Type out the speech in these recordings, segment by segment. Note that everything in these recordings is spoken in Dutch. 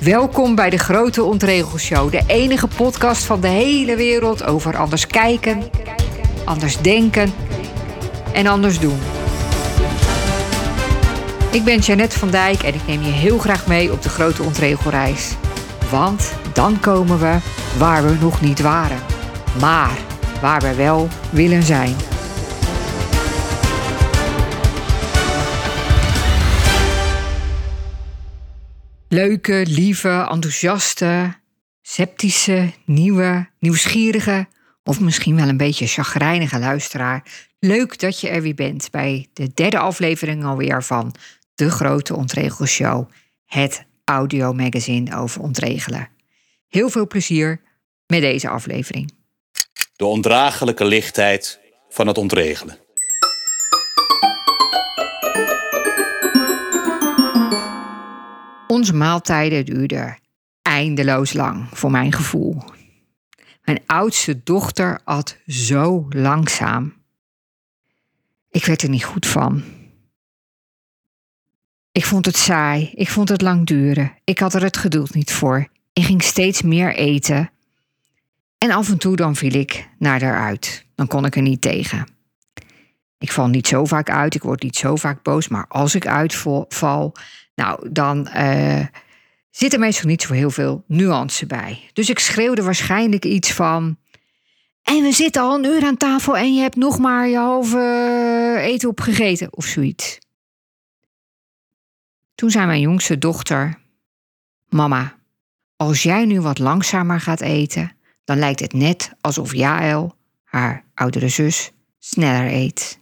Welkom bij de Grote Ontregelshow, de enige podcast van de hele wereld over anders kijken, anders denken en anders doen. Ik ben Jeannette van Dijk en ik neem je heel graag mee op de Grote Ontregelreis. Want dan komen we waar we nog niet waren, maar waar we wel willen zijn. Leuke, lieve, enthousiaste, sceptische, nieuwe, nieuwsgierige of misschien wel een beetje chagrijnige luisteraar. Leuk dat je er weer bent bij de derde aflevering alweer van de Grote Ontregelshow. Het audiomagazine over ontregelen. Heel veel plezier met deze aflevering. De ondraaglijke lichtheid van het ontregelen. Onze maaltijden duurden eindeloos lang, voor mijn gevoel. Mijn oudste dochter at zo langzaam. Ik werd er niet goed van. Ik vond het saai, ik vond het lang duren. Ik had er het geduld niet voor. Ik ging steeds meer eten. En af en toe dan viel ik naar daaruit. Dan kon ik er niet tegen. Ik val niet zo vaak uit, ik word niet zo vaak boos. Maar als ik uitval... Dan zit er meestal niet zo heel veel nuance bij. Dus ik schreeuwde waarschijnlijk iets van... En we zitten al een uur aan tafel en je hebt nog maar je halve eten opgegeten. Of zoiets. Toen zei mijn jongste dochter... Mama, als jij nu wat langzamer gaat eten... dan lijkt het net alsof Jaël, haar oudere zus, sneller eet.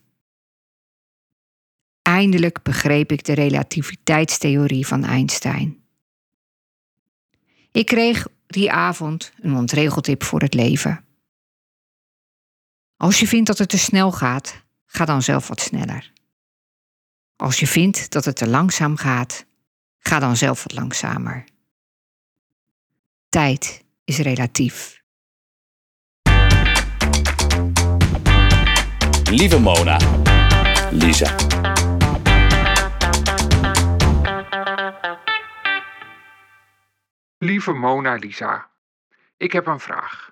Eindelijk begreep ik de relativiteitstheorie van Einstein. Ik kreeg die avond een ontregeltip voor het leven. Als je vindt dat het te snel gaat, ga dan zelf wat sneller. Als je vindt dat het te langzaam gaat, ga dan zelf wat langzamer. Tijd is relatief. Lieve Mona, Lisa... Lieve Mona Lisa, ik heb een vraag.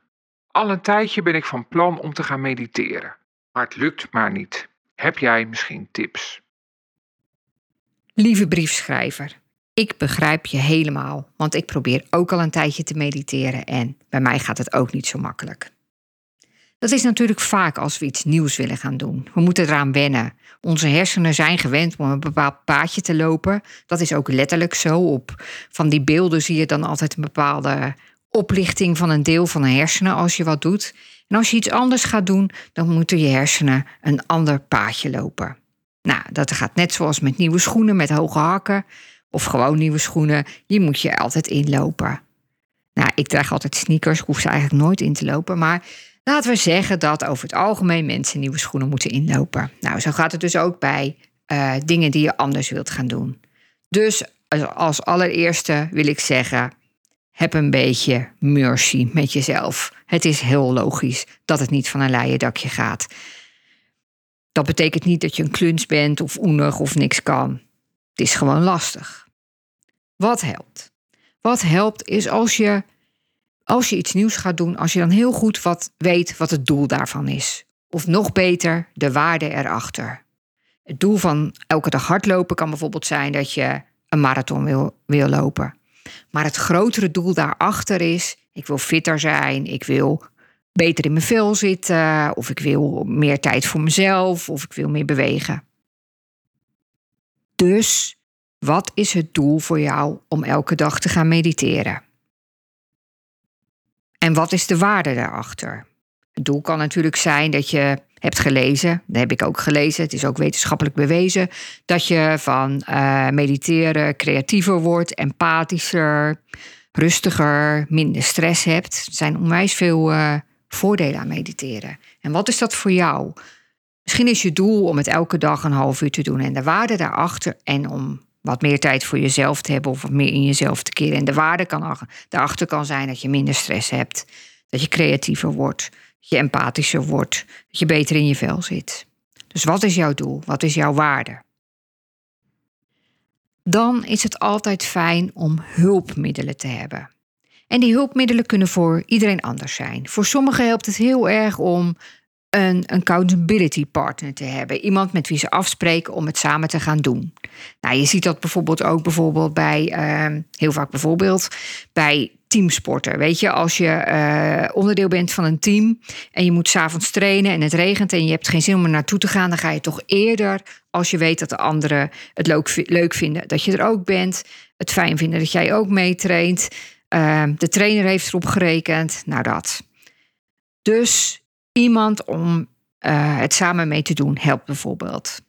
Al een tijdje ben ik van plan om te gaan mediteren, maar het lukt maar niet. Heb jij misschien tips? Lieve briefschrijver, ik begrijp je helemaal, want ik probeer ook al een tijdje te mediteren en bij mij gaat het ook niet zo makkelijk. Dat is natuurlijk vaak als we iets nieuws willen gaan doen. We moeten eraan wennen. Onze hersenen zijn gewend om een bepaald paadje te lopen. Dat is ook letterlijk zo. Op van die beelden zie je dan altijd een bepaalde oplichting van een deel van de hersenen als je wat doet. En als je iets anders gaat doen, dan moeten je hersenen een ander paadje lopen. Nou, dat gaat net zoals met nieuwe schoenen, met hoge hakken. Of gewoon nieuwe schoenen. Je moet je altijd inlopen. Nou, ik draag altijd sneakers. Ik hoef ze eigenlijk nooit in te lopen, maar... Laten we zeggen dat over het algemeen mensen nieuwe schoenen moeten inlopen. Nou, zo gaat het dus ook bij dingen die je anders wilt gaan doen. Dus als allereerste wil ik zeggen, heb een beetje mercy met jezelf. Het is heel logisch dat het niet van een leien dakje gaat. Dat betekent niet dat je een kluns bent of oenig of niks kan. Het is gewoon lastig. Wat helpt? Wat helpt is als je iets nieuws gaat doen, als je dan heel goed weet wat het doel daarvan is. Of nog beter, de waarde erachter. Het doel van elke dag hardlopen kan bijvoorbeeld zijn dat je een marathon wil lopen. Maar het grotere doel daarachter is, ik wil fitter zijn, ik wil beter in mijn vel zitten, of ik wil meer tijd voor mezelf, of ik wil meer bewegen. Dus, wat is het doel voor jou om elke dag te gaan mediteren? En wat is de waarde daarachter? Het doel kan natuurlijk zijn dat je hebt gelezen, dat heb ik ook gelezen, het is ook wetenschappelijk bewezen, dat je van mediteren creatiever wordt, empathischer, rustiger, minder stress hebt. Er zijn onwijs veel voordelen aan mediteren. En wat is dat voor jou? Misschien is je doel om het elke dag een half uur te doen en de waarde daarachter en om... wat meer tijd voor jezelf te hebben of wat meer in jezelf te keren. En de waarde daarachter kan zijn dat je minder stress hebt. Dat je creatiever wordt. Dat je empathischer wordt. Dat je beter in je vel zit. Dus wat is jouw doel? Wat is jouw waarde? dan is het altijd fijn om hulpmiddelen te hebben. En die hulpmiddelen kunnen voor iedereen anders zijn. Voor sommigen helpt het heel erg om een accountability partner te hebben. Iemand met wie ze afspreken om het samen te gaan doen. Nou, je ziet dat bijvoorbeeld bij, heel vaak bijvoorbeeld, bij teamsporten. Weet je, als je onderdeel bent van een team en je moet 's avonds trainen en het regent en je hebt geen zin om er naartoe te gaan, dan ga je toch eerder, als je weet dat de anderen het leuk vinden dat je er ook bent, het fijn vinden dat jij ook meetraint. De trainer heeft erop gerekend. Nou, dat. Dus iemand om het samen mee te doen helpt bijvoorbeeld.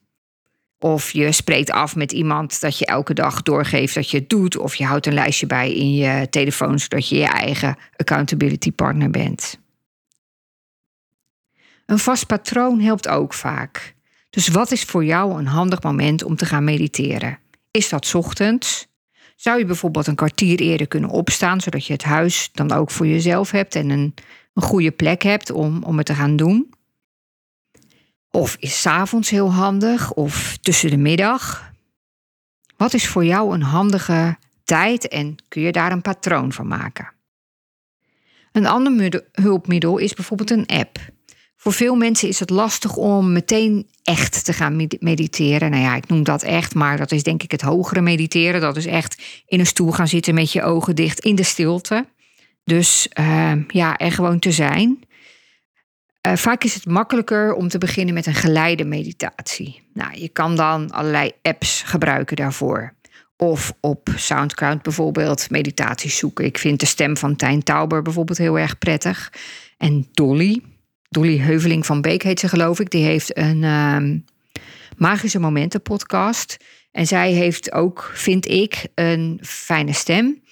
Of je spreekt af met iemand dat je elke dag doorgeeft dat je het doet. Of je houdt een lijstje bij in je telefoon zodat je je eigen accountability partner bent. Een vast patroon helpt ook vaak. Dus wat is voor jou een handig moment om te gaan mediteren? Is dat 's ochtends? Zou je bijvoorbeeld een kwartier eerder kunnen opstaan, zodat je het huis dan ook voor jezelf hebt en een goede plek hebt om het te gaan doen? Of is 's avonds heel handig, of tussen de middag? Wat is voor jou een handige tijd en kun je daar een patroon van maken? Een ander hulpmiddel is bijvoorbeeld een app. Voor veel mensen is het lastig om meteen echt te gaan mediteren. Nou ja, ik noem dat echt, maar dat is denk ik het hogere mediteren. Dat is echt in een stoel gaan zitten met je ogen dicht in de stilte. Dus ja, er gewoon te zijn. Vaak is het makkelijker om te beginnen met een geleide meditatie. Nou, je kan dan allerlei apps gebruiken daarvoor. Of op Soundcloud bijvoorbeeld meditaties zoeken. Ik vind de stem van Tijn Tauber bijvoorbeeld heel erg prettig. En Dolly Heuveling van Beek heet ze, geloof ik. Die heeft een Magische Momenten podcast. En zij heeft ook, vind ik, een fijne stem.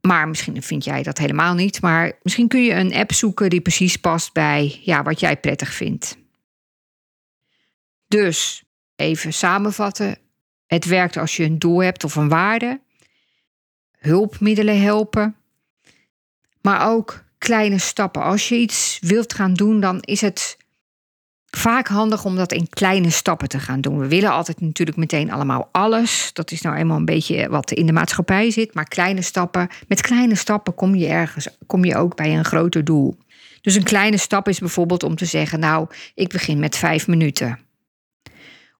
Maar misschien vind jij dat helemaal niet. Maar misschien kun je een app zoeken die precies past bij wat jij prettig vindt. Dus, even samenvatten. Het werkt als je een doel hebt of een waarde. Hulpmiddelen helpen. Maar ook kleine stappen. Als je iets wilt gaan doen, dan is het vaak handig om dat in kleine stappen te gaan doen. We willen altijd natuurlijk meteen allemaal alles. Dat is nou eenmaal een beetje wat in de maatschappij zit. Maar kleine stappen. Met kleine stappen kom je ook bij een groter doel. Dus een kleine stap is bijvoorbeeld om te zeggen, nou, ik begin met 5 minuten.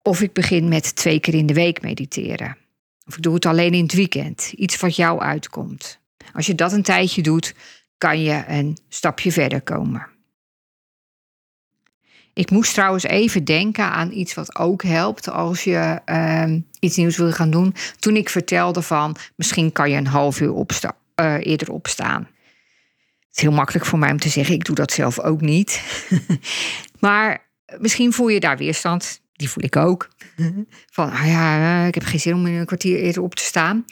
Of ik begin met 2 keer in de week mediteren. Of ik doe het alleen in het weekend. Iets wat jou uitkomt. Als je dat een tijdje doet, kan je een stapje verder komen. Ik moest trouwens even denken aan iets wat ook helpt als je iets nieuws wil gaan doen. Toen ik vertelde van, misschien kan je een half uur eerder opstaan. Het is heel makkelijk voor mij om te zeggen, ik doe dat zelf ook niet. Maar misschien voel je daar weerstand, die voel ik ook. Van, ik heb geen zin om een kwartier eerder op te staan.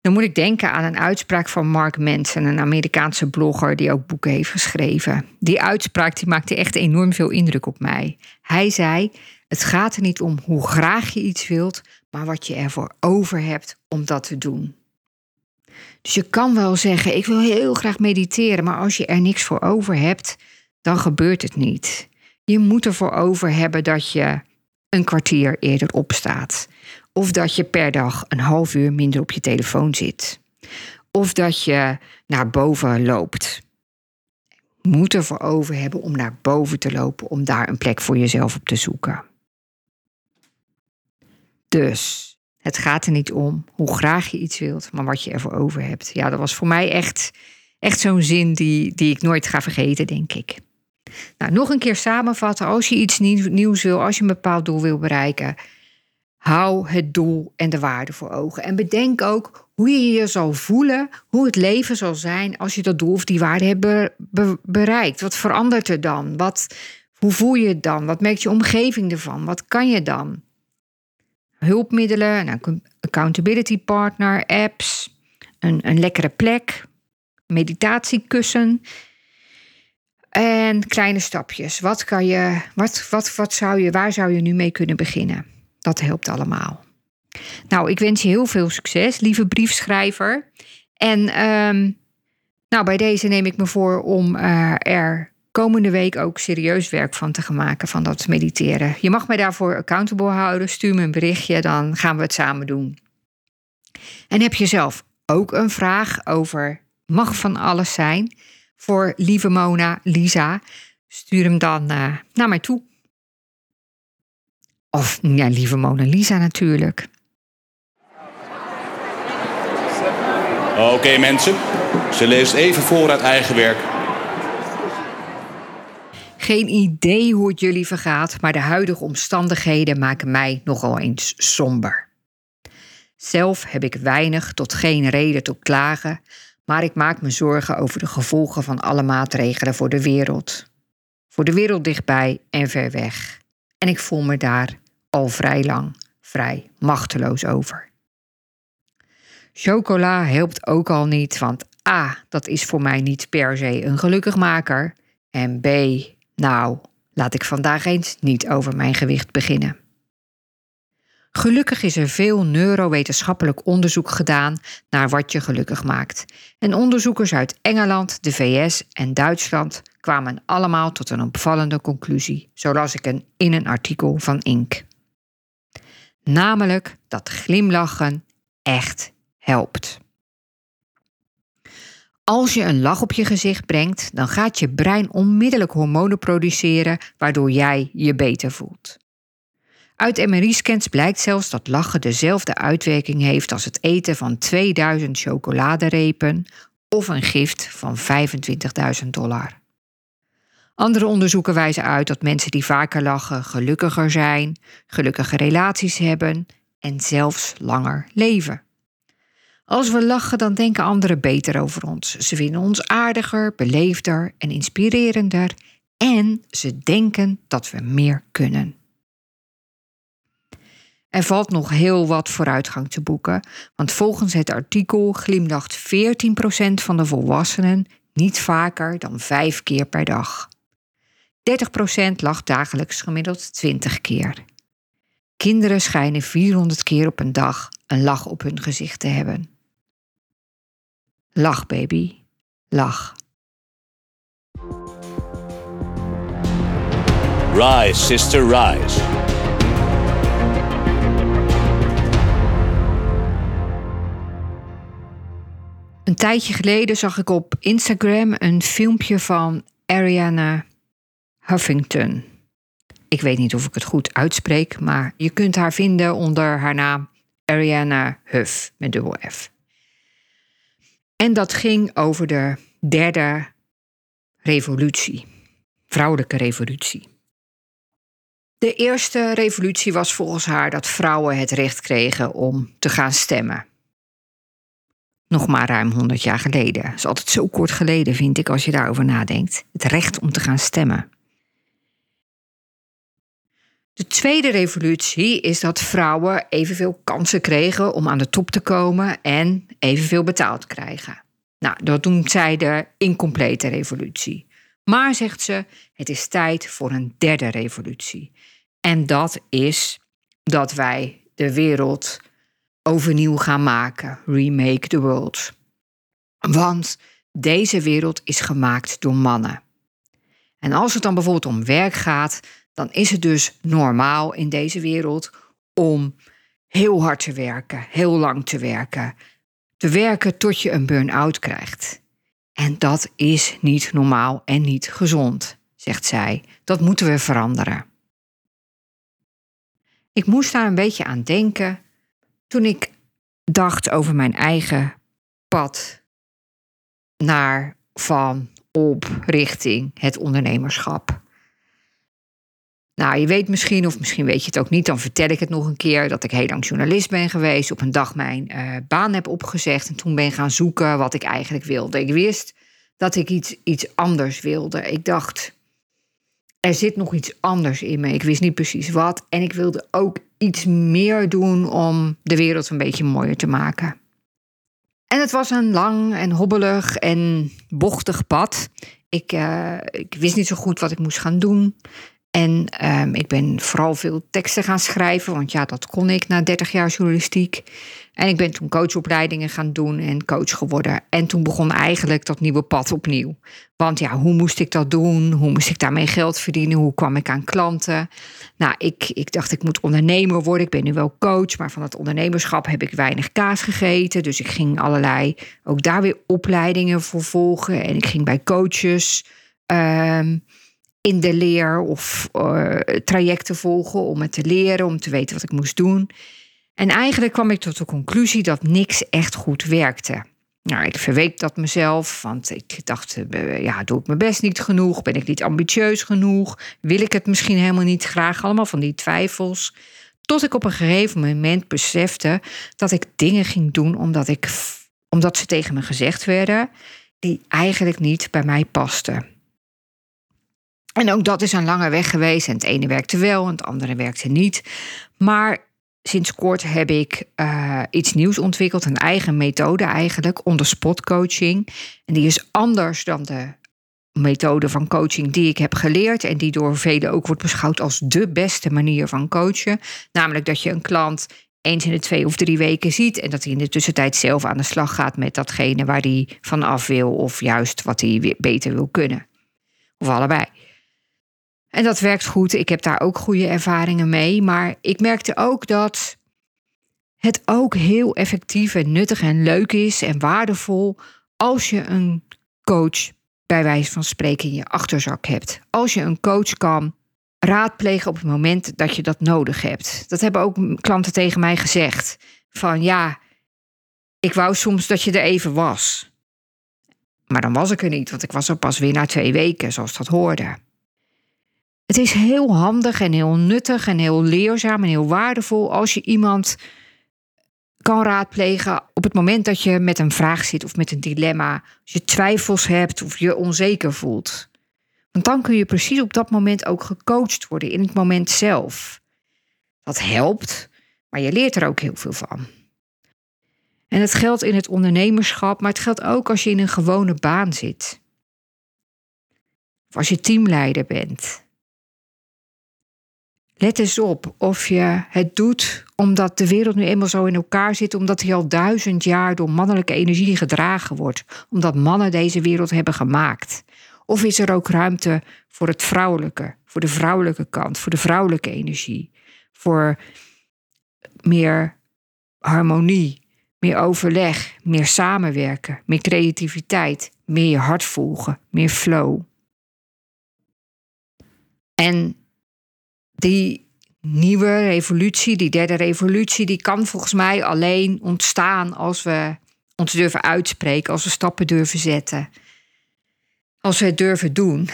Dan moet ik denken aan een uitspraak van Mark Manson, een Amerikaanse blogger die ook boeken heeft geschreven. Die uitspraak die maakte echt enorm veel indruk op mij. Hij zei, het gaat er niet om hoe graag je iets wilt, maar wat je ervoor over hebt om dat te doen. Dus je kan wel zeggen, ik wil heel graag mediteren, maar als je er niks voor over hebt, dan gebeurt het niet. Je moet ervoor over hebben dat je een kwartier eerder opstaat. Of dat je per dag een half uur minder op je telefoon zit. Of dat je naar boven loopt. Je moet ervoor over hebben om naar boven te lopen, om daar een plek voor jezelf op te zoeken. Dus, het gaat er niet om hoe graag je iets wilt, maar wat je ervoor over hebt. Ja, dat was voor mij echt zo'n zin die ik nooit ga vergeten, denk ik. Nou, nog een keer samenvatten. Als je iets nieuws wil, als je een bepaald doel wil bereiken, hou het doel en de waarde voor ogen. En bedenk ook hoe je je zal voelen, hoe het leven zal zijn als je dat doel of die waarde hebt bereikt. Wat verandert er dan? Hoe voel je het dan? Wat merkt je omgeving ervan? Wat kan je dan? Hulpmiddelen, een accountability partner, apps, een lekkere plek, meditatiekussen. En kleine stapjes. Wat kan je, waar zou je nu mee kunnen beginnen? Dat helpt allemaal. Nou, ik wens je heel veel succes, lieve briefschrijver. En bij deze neem ik me voor om er komende week ook serieus werk van te gaan maken van dat mediteren. Je mag mij daarvoor accountable houden. Stuur me een berichtje, dan gaan we het samen doen. En heb je zelf ook een vraag over mag van alles zijn voor lieve Mona Lisa? Stuur hem dan naar mij toe. Of ja, lieve Mona Lisa natuurlijk. Oké, mensen, ze leest even voor uit eigen werk. Geen idee hoe het jullie vergaat, maar de huidige omstandigheden maken mij nogal eens somber. Zelf heb ik weinig tot geen reden tot klagen, maar ik maak me zorgen over de gevolgen van alle maatregelen voor de wereld. Voor de wereld dichtbij en ver weg. En ik voel me daar al vrij lang vrij machteloos over. Chocola helpt ook al niet, want A, dat is voor mij niet per se een gelukkigmaker. En B, nou, laat ik vandaag eens niet over mijn gewicht beginnen. Gelukkig is er veel neurowetenschappelijk onderzoek gedaan naar wat je gelukkig maakt. En onderzoekers uit Engeland, de VS en Duitsland kwamen allemaal tot een opvallende conclusie, zo las ik in een artikel van Inc. Namelijk dat glimlachen echt helpt. Als je een lach op je gezicht brengt, dan gaat je brein onmiddellijk hormonen produceren waardoor jij je beter voelt. Uit MRI-scans blijkt zelfs dat lachen dezelfde uitwerking heeft als het eten van 2000 chocoladerepen of een gift van $25.000. Andere onderzoeken wijzen uit dat mensen die vaker lachen gelukkiger zijn, gelukkige relaties hebben en zelfs langer leven. Als we lachen, dan denken anderen beter over ons. Ze vinden ons aardiger, beleefder en inspirerender. En ze denken dat we meer kunnen. Er valt nog heel wat vooruitgang te boeken. Want volgens het artikel glimlacht 14% van de volwassenen niet vaker dan 5 keer per dag. 30% lacht dagelijks gemiddeld 20 keer. Kinderen schijnen 400 keer op een dag een lach op hun gezicht te hebben. Lach, baby. Lach. Rise, sister, rise. Een tijdje geleden zag ik op Instagram een filmpje van Arianna Huffington. Ik weet niet of ik het goed uitspreek, maar je kunt haar vinden onder haar naam Arianna Huff, met dubbel F. En dat ging over de derde revolutie, vrouwelijke revolutie. De eerste revolutie was volgens haar dat vrouwen het recht kregen om te gaan stemmen. Nog maar ruim 100 jaar geleden. Dat is altijd zo kort geleden, vind ik, als je daarover nadenkt. Het recht om te gaan stemmen. De tweede revolutie is dat vrouwen evenveel kansen kregen om aan de top te komen en evenveel betaald krijgen. Nou, dat noemt zij de incomplete revolutie. Maar, zegt ze, het is tijd voor een derde revolutie. En dat is dat wij de wereld overnieuw gaan maken. Remake the world. Want deze wereld is gemaakt door mannen. En als het dan bijvoorbeeld om werk gaat, dan is het dus normaal in deze wereld om heel hard te werken, heel lang te werken. Te werken tot je een burn-out krijgt. En dat is niet normaal en niet gezond, zegt zij. Dat moeten we veranderen. Ik moest daar een beetje aan denken toen ik dacht over mijn eigen pad naar van op richting het ondernemerschap. Nou, je weet misschien, of misschien weet je het ook niet, dan vertel ik het nog een keer, dat ik heel lang journalist ben geweest, op een dag mijn baan heb opgezegd en toen ben gaan zoeken wat ik eigenlijk wilde. Ik wist dat ik iets anders wilde. Ik dacht, er zit nog iets anders in me. Ik wist niet precies wat en ik wilde ook iets meer doen om de wereld een beetje mooier te maken. En het was een lang en hobbelig en bochtig pad. Ik wist niet zo goed wat ik moest gaan doen. En ik ben vooral veel teksten gaan schrijven, want ja, dat kon ik na 30 jaar journalistiek. En ik ben toen coachopleidingen gaan doen en coach geworden. En toen begon eigenlijk dat nieuwe pad opnieuw. Want ja, hoe moest ik dat doen? Hoe moest ik daarmee geld verdienen? Hoe kwam ik aan klanten? Nou, ik dacht ik moet ondernemer worden. Ik ben nu wel coach, maar van het ondernemerschap heb ik weinig kaas gegeten. Dus ik ging allerlei, ook daar weer opleidingen voor volgen. En ik ging bij coaches in de leer of trajecten volgen om het te leren, om te weten wat ik moest doen. En eigenlijk kwam ik tot de conclusie dat niks echt goed werkte. Nou, ik verweet dat mezelf, want ik dacht, ja, doe ik mijn best niet genoeg? Ben ik niet ambitieus genoeg? Wil ik het misschien helemaal niet graag? Allemaal van die twijfels. Tot ik op een gegeven moment besefte dat ik dingen ging doen omdat ze tegen me gezegd werden die eigenlijk niet bij mij pasten. En ook dat is een lange weg geweest. En het ene werkte wel en het andere werkte niet. Maar sinds kort heb ik iets nieuws ontwikkeld. Een eigen methode eigenlijk, on-the-spot coaching. En die is anders dan de methode van coaching die ik heb geleerd. En die door velen ook wordt beschouwd als de beste manier van coachen. Namelijk dat je een klant eens in de 2 of 3 weken ziet. En dat hij in de tussentijd zelf aan de slag gaat met datgene waar hij van af wil. Of juist wat hij beter wil kunnen. Of allebei. En dat werkt goed. Ik heb daar ook goede ervaringen mee. Maar ik merkte ook dat het ook heel effectief en nuttig en leuk is en waardevol als je een coach bij wijze van spreken in je achterzak hebt. Als je een coach kan raadplegen op het moment dat je dat nodig hebt. Dat hebben ook klanten tegen mij gezegd. Van ja, ik wou soms dat je er even was. Maar dan was ik er niet, want ik was er pas weer na 2 weken, zoals dat hoorde. Het is heel handig en heel nuttig en heel leerzaam en heel waardevol als je iemand kan raadplegen op het moment dat je met een vraag zit of met een dilemma. Als je twijfels hebt of je onzeker voelt. Want dan kun je precies op dat moment ook gecoacht worden in het moment zelf. Dat helpt, maar je leert er ook heel veel van. En het geldt in het ondernemerschap, maar het geldt ook als je in een gewone baan zit. Of als je teamleider bent. Let eens op of je het doet omdat de wereld nu eenmaal zo in elkaar zit, omdat hij al 1000 jaar door mannelijke energie gedragen wordt, omdat mannen deze wereld hebben gemaakt. Of is er ook ruimte voor het vrouwelijke, voor de vrouwelijke kant, voor de vrouwelijke energie, voor meer harmonie, meer overleg, meer samenwerken, meer creativiteit, meer je hart volgen, meer flow. En die nieuwe revolutie, die derde revolutie, die kan volgens mij alleen ontstaan als we ons durven uitspreken, als we stappen durven zetten, als we het durven doen.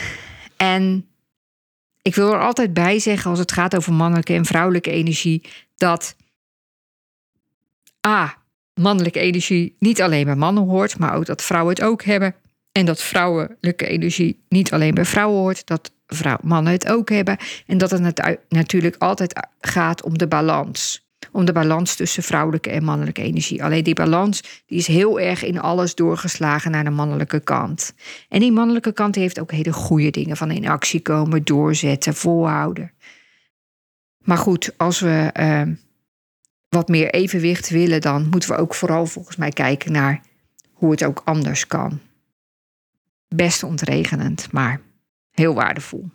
En ik wil er altijd bij zeggen, als het gaat over mannelijke en vrouwelijke energie, dat mannelijke energie niet alleen bij mannen hoort, maar ook dat vrouwen het ook hebben. En dat vrouwelijke energie niet alleen bij vrouwen hoort, dat mannen het ook hebben. En dat het natuurlijk altijd gaat om de balans. Om de balans tussen vrouwelijke en mannelijke energie. Alleen die balans die is heel erg in alles doorgeslagen naar de mannelijke kant. En die mannelijke kant die heeft ook hele goede dingen van in actie komen, doorzetten, volhouden. Maar goed, als we wat meer evenwicht willen, dan moeten we ook vooral volgens mij kijken naar hoe het ook anders kan. Best ontregelend, maar heel waardevol.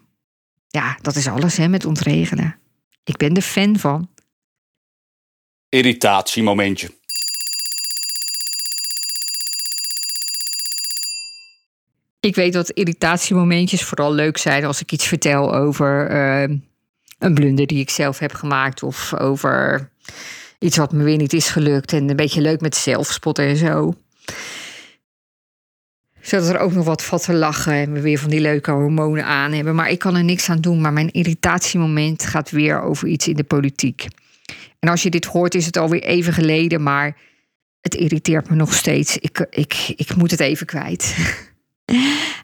Ja, dat is alles hè, met ontregelen. Ik ben er fan van. Irritatiemomentje. Ik weet dat irritatiemomentjes vooral leuk zijn als ik iets vertel over een blunder die ik zelf heb gemaakt of over iets wat me weer niet is gelukt en een beetje leuk met zelfspot en zo. Zodat er ook nog wat valt te lachen en we weer van die leuke hormonen aan hebben. Maar ik kan er niks aan doen. Maar mijn irritatiemoment gaat weer over iets in de politiek. En als je dit hoort is het alweer even geleden. Maar het irriteert me nog steeds. Ik moet het even kwijt.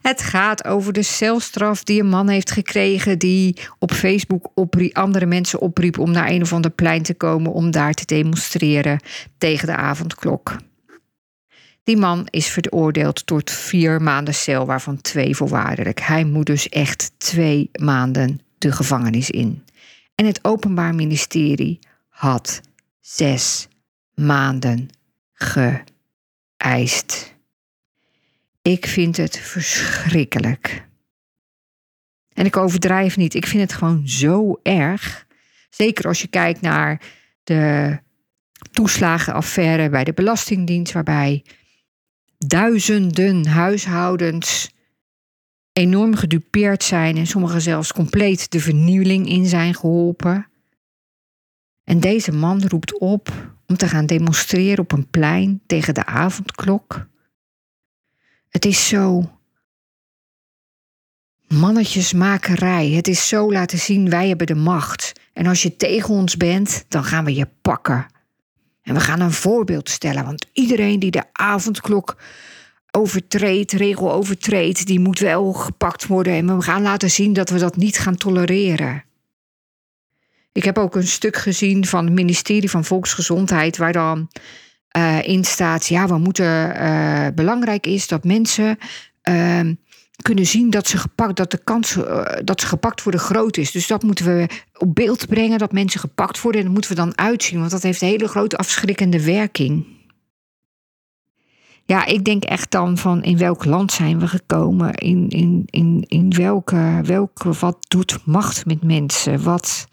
Het gaat over de celstraf die een man heeft gekregen die op Facebook andere mensen opriep om naar een of ander plein te komen om daar te demonstreren tegen de avondklok. Die man is veroordeeld tot 4 maanden cel, waarvan 2 voorwaardelijk. Hij moet dus echt 2 maanden de gevangenis in. En het Openbaar Ministerie had 6 maanden geëist. Ik vind het verschrikkelijk. En ik overdrijf niet. Ik vind het gewoon zo erg. Zeker als je kijkt naar de toeslagenaffaire bij de Belastingdienst, waarbij duizenden huishoudens enorm gedupeerd zijn en sommigen zelfs compleet de vernieling in zijn geholpen. En deze man roept op om te gaan demonstreren op een plein tegen de avondklok. Het is zo mannetjesmakerij. Het is zo laten zien, wij hebben de macht. En als je tegen ons bent, dan gaan we je pakken. En we gaan een voorbeeld stellen, want iedereen die de avondklok overtreedt, regel overtreedt, die moet wel gepakt worden. En we gaan laten zien dat we dat niet gaan tolereren. Ik heb ook een stuk gezien van het ministerie van Volksgezondheid, waar dan in staat, ja, we moeten, belangrijk is dat mensen kunnen zien dat de kans dat ze gepakt worden groot is. Dus dat moeten we op beeld brengen, dat mensen gepakt worden. En dat moeten we dan uitzien, want dat heeft een hele grote afschrikkende werking. Ja, ik denk echt dan van, in welk land zijn we gekomen? In welke, wat doet macht met mensen? Wat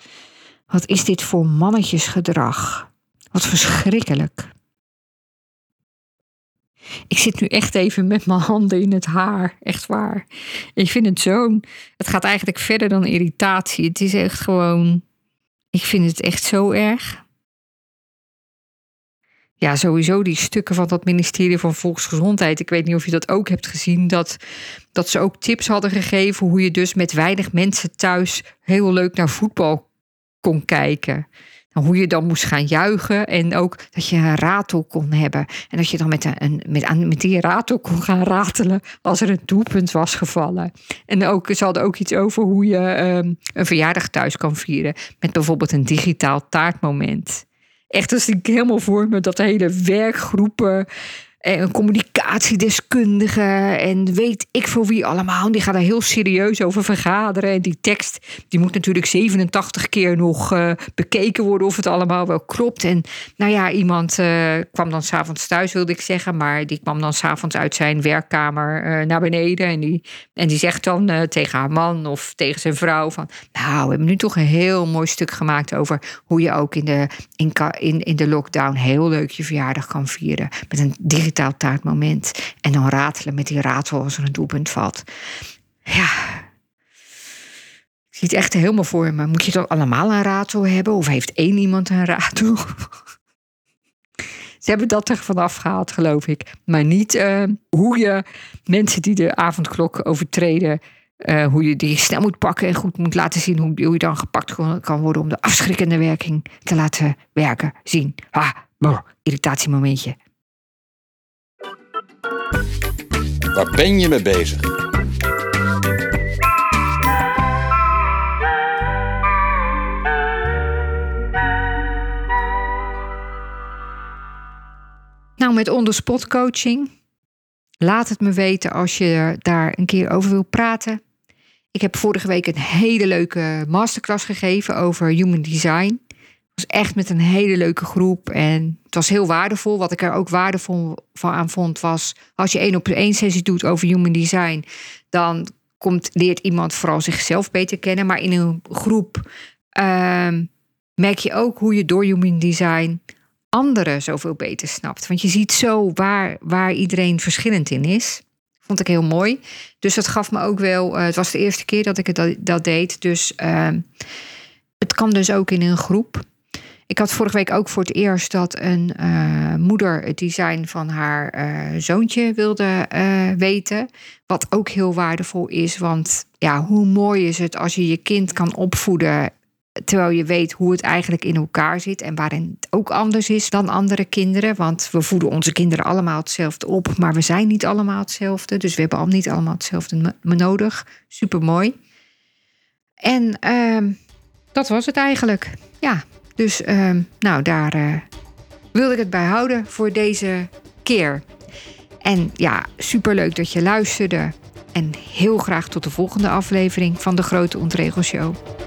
is dit voor mannetjesgedrag? Wat verschrikkelijk. Ik zit nu echt even met mijn handen in het haar. Echt waar. Ik vind het zo'n... Het gaat eigenlijk verder dan irritatie. Het is echt gewoon... Ik vind het echt zo erg. Ja, sowieso die stukken van dat ministerie van Volksgezondheid. Ik weet niet of je dat ook hebt gezien. Dat ze ook tips hadden gegeven hoe je dus met weinig mensen thuis heel leuk naar voetbal kon kijken. Hoe je dan moest gaan juichen en ook dat je een ratel kon hebben. En dat je dan met die ratel kon gaan ratelen als er een doelpunt was gevallen. En ook, ze hadden ook iets over hoe je een verjaardag thuis kan vieren. Met bijvoorbeeld een digitaal taartmoment. Echt, dat zie ik helemaal voor me, dat hele werkgroepen en communicatiedeskundigen en weet ik voor wie allemaal. Die gaan daar heel serieus over vergaderen. En die tekst, die moet natuurlijk 87 keer nog bekeken worden of het allemaal wel klopt. En nou ja, iemand kwam dan 's avonds thuis, wilde ik zeggen. Maar die kwam dan 's avonds uit zijn werkkamer naar beneden. En die zegt dan tegen haar man of tegen zijn vrouw van, nou, we hebben nu toch een heel mooi stuk gemaakt over hoe je ook in de lockdown heel leuk je verjaardag kan vieren. Met een digitaal taartmoment. En dan ratelen met die ratel als er een doelpunt valt. Ja. Ik zie het echt helemaal voor me. Moet je dan allemaal een ratel hebben? Of heeft één iemand een ratel? Ze hebben dat er vanaf gehaald, geloof ik. Maar niet hoe je mensen die de avondklok overtreden, hoe je die snel moet pakken en goed moet laten zien hoe je dan gepakt kan worden om de afschrikkende werking te laten werken. Zien. Ah, irritatiemomentje. Waar ben je mee bezig? Nou, met on-the-spot coaching. Laat het me weten als je daar een keer over wil praten. Ik heb vorige week een hele leuke masterclass gegeven over Human Design. Het was echt met een hele leuke groep en het was heel waardevol. Wat ik er ook waardevol van aan vond was, als je 1-op-1 sessie doet over Human Design, dan leert iemand vooral zichzelf beter kennen. Maar in een groep merk je ook hoe je door Human Design anderen zoveel beter snapt. Want je ziet zo waar iedereen verschillend in is. Vond ik heel mooi. Dus dat gaf me ook wel... het was de eerste keer dat ik dat deed. Dus het kan dus ook in een groep. Ik had vorige week ook voor het eerst dat een moeder het design van haar zoontje wilde weten. Wat ook heel waardevol is. Want ja, hoe mooi is het als je je kind kan opvoeden terwijl je weet hoe het eigenlijk in elkaar zit en waarin het ook anders is dan andere kinderen. Want we voeden onze kinderen allemaal hetzelfde op, maar we zijn niet allemaal hetzelfde. Dus we hebben niet allemaal hetzelfde nodig. Supermooi. En dat was het eigenlijk. Ja, dus nou, daar wilde ik het bij houden voor deze keer. En ja, superleuk dat je luisterde. En heel graag tot de volgende aflevering van de Grote Ontregelshow.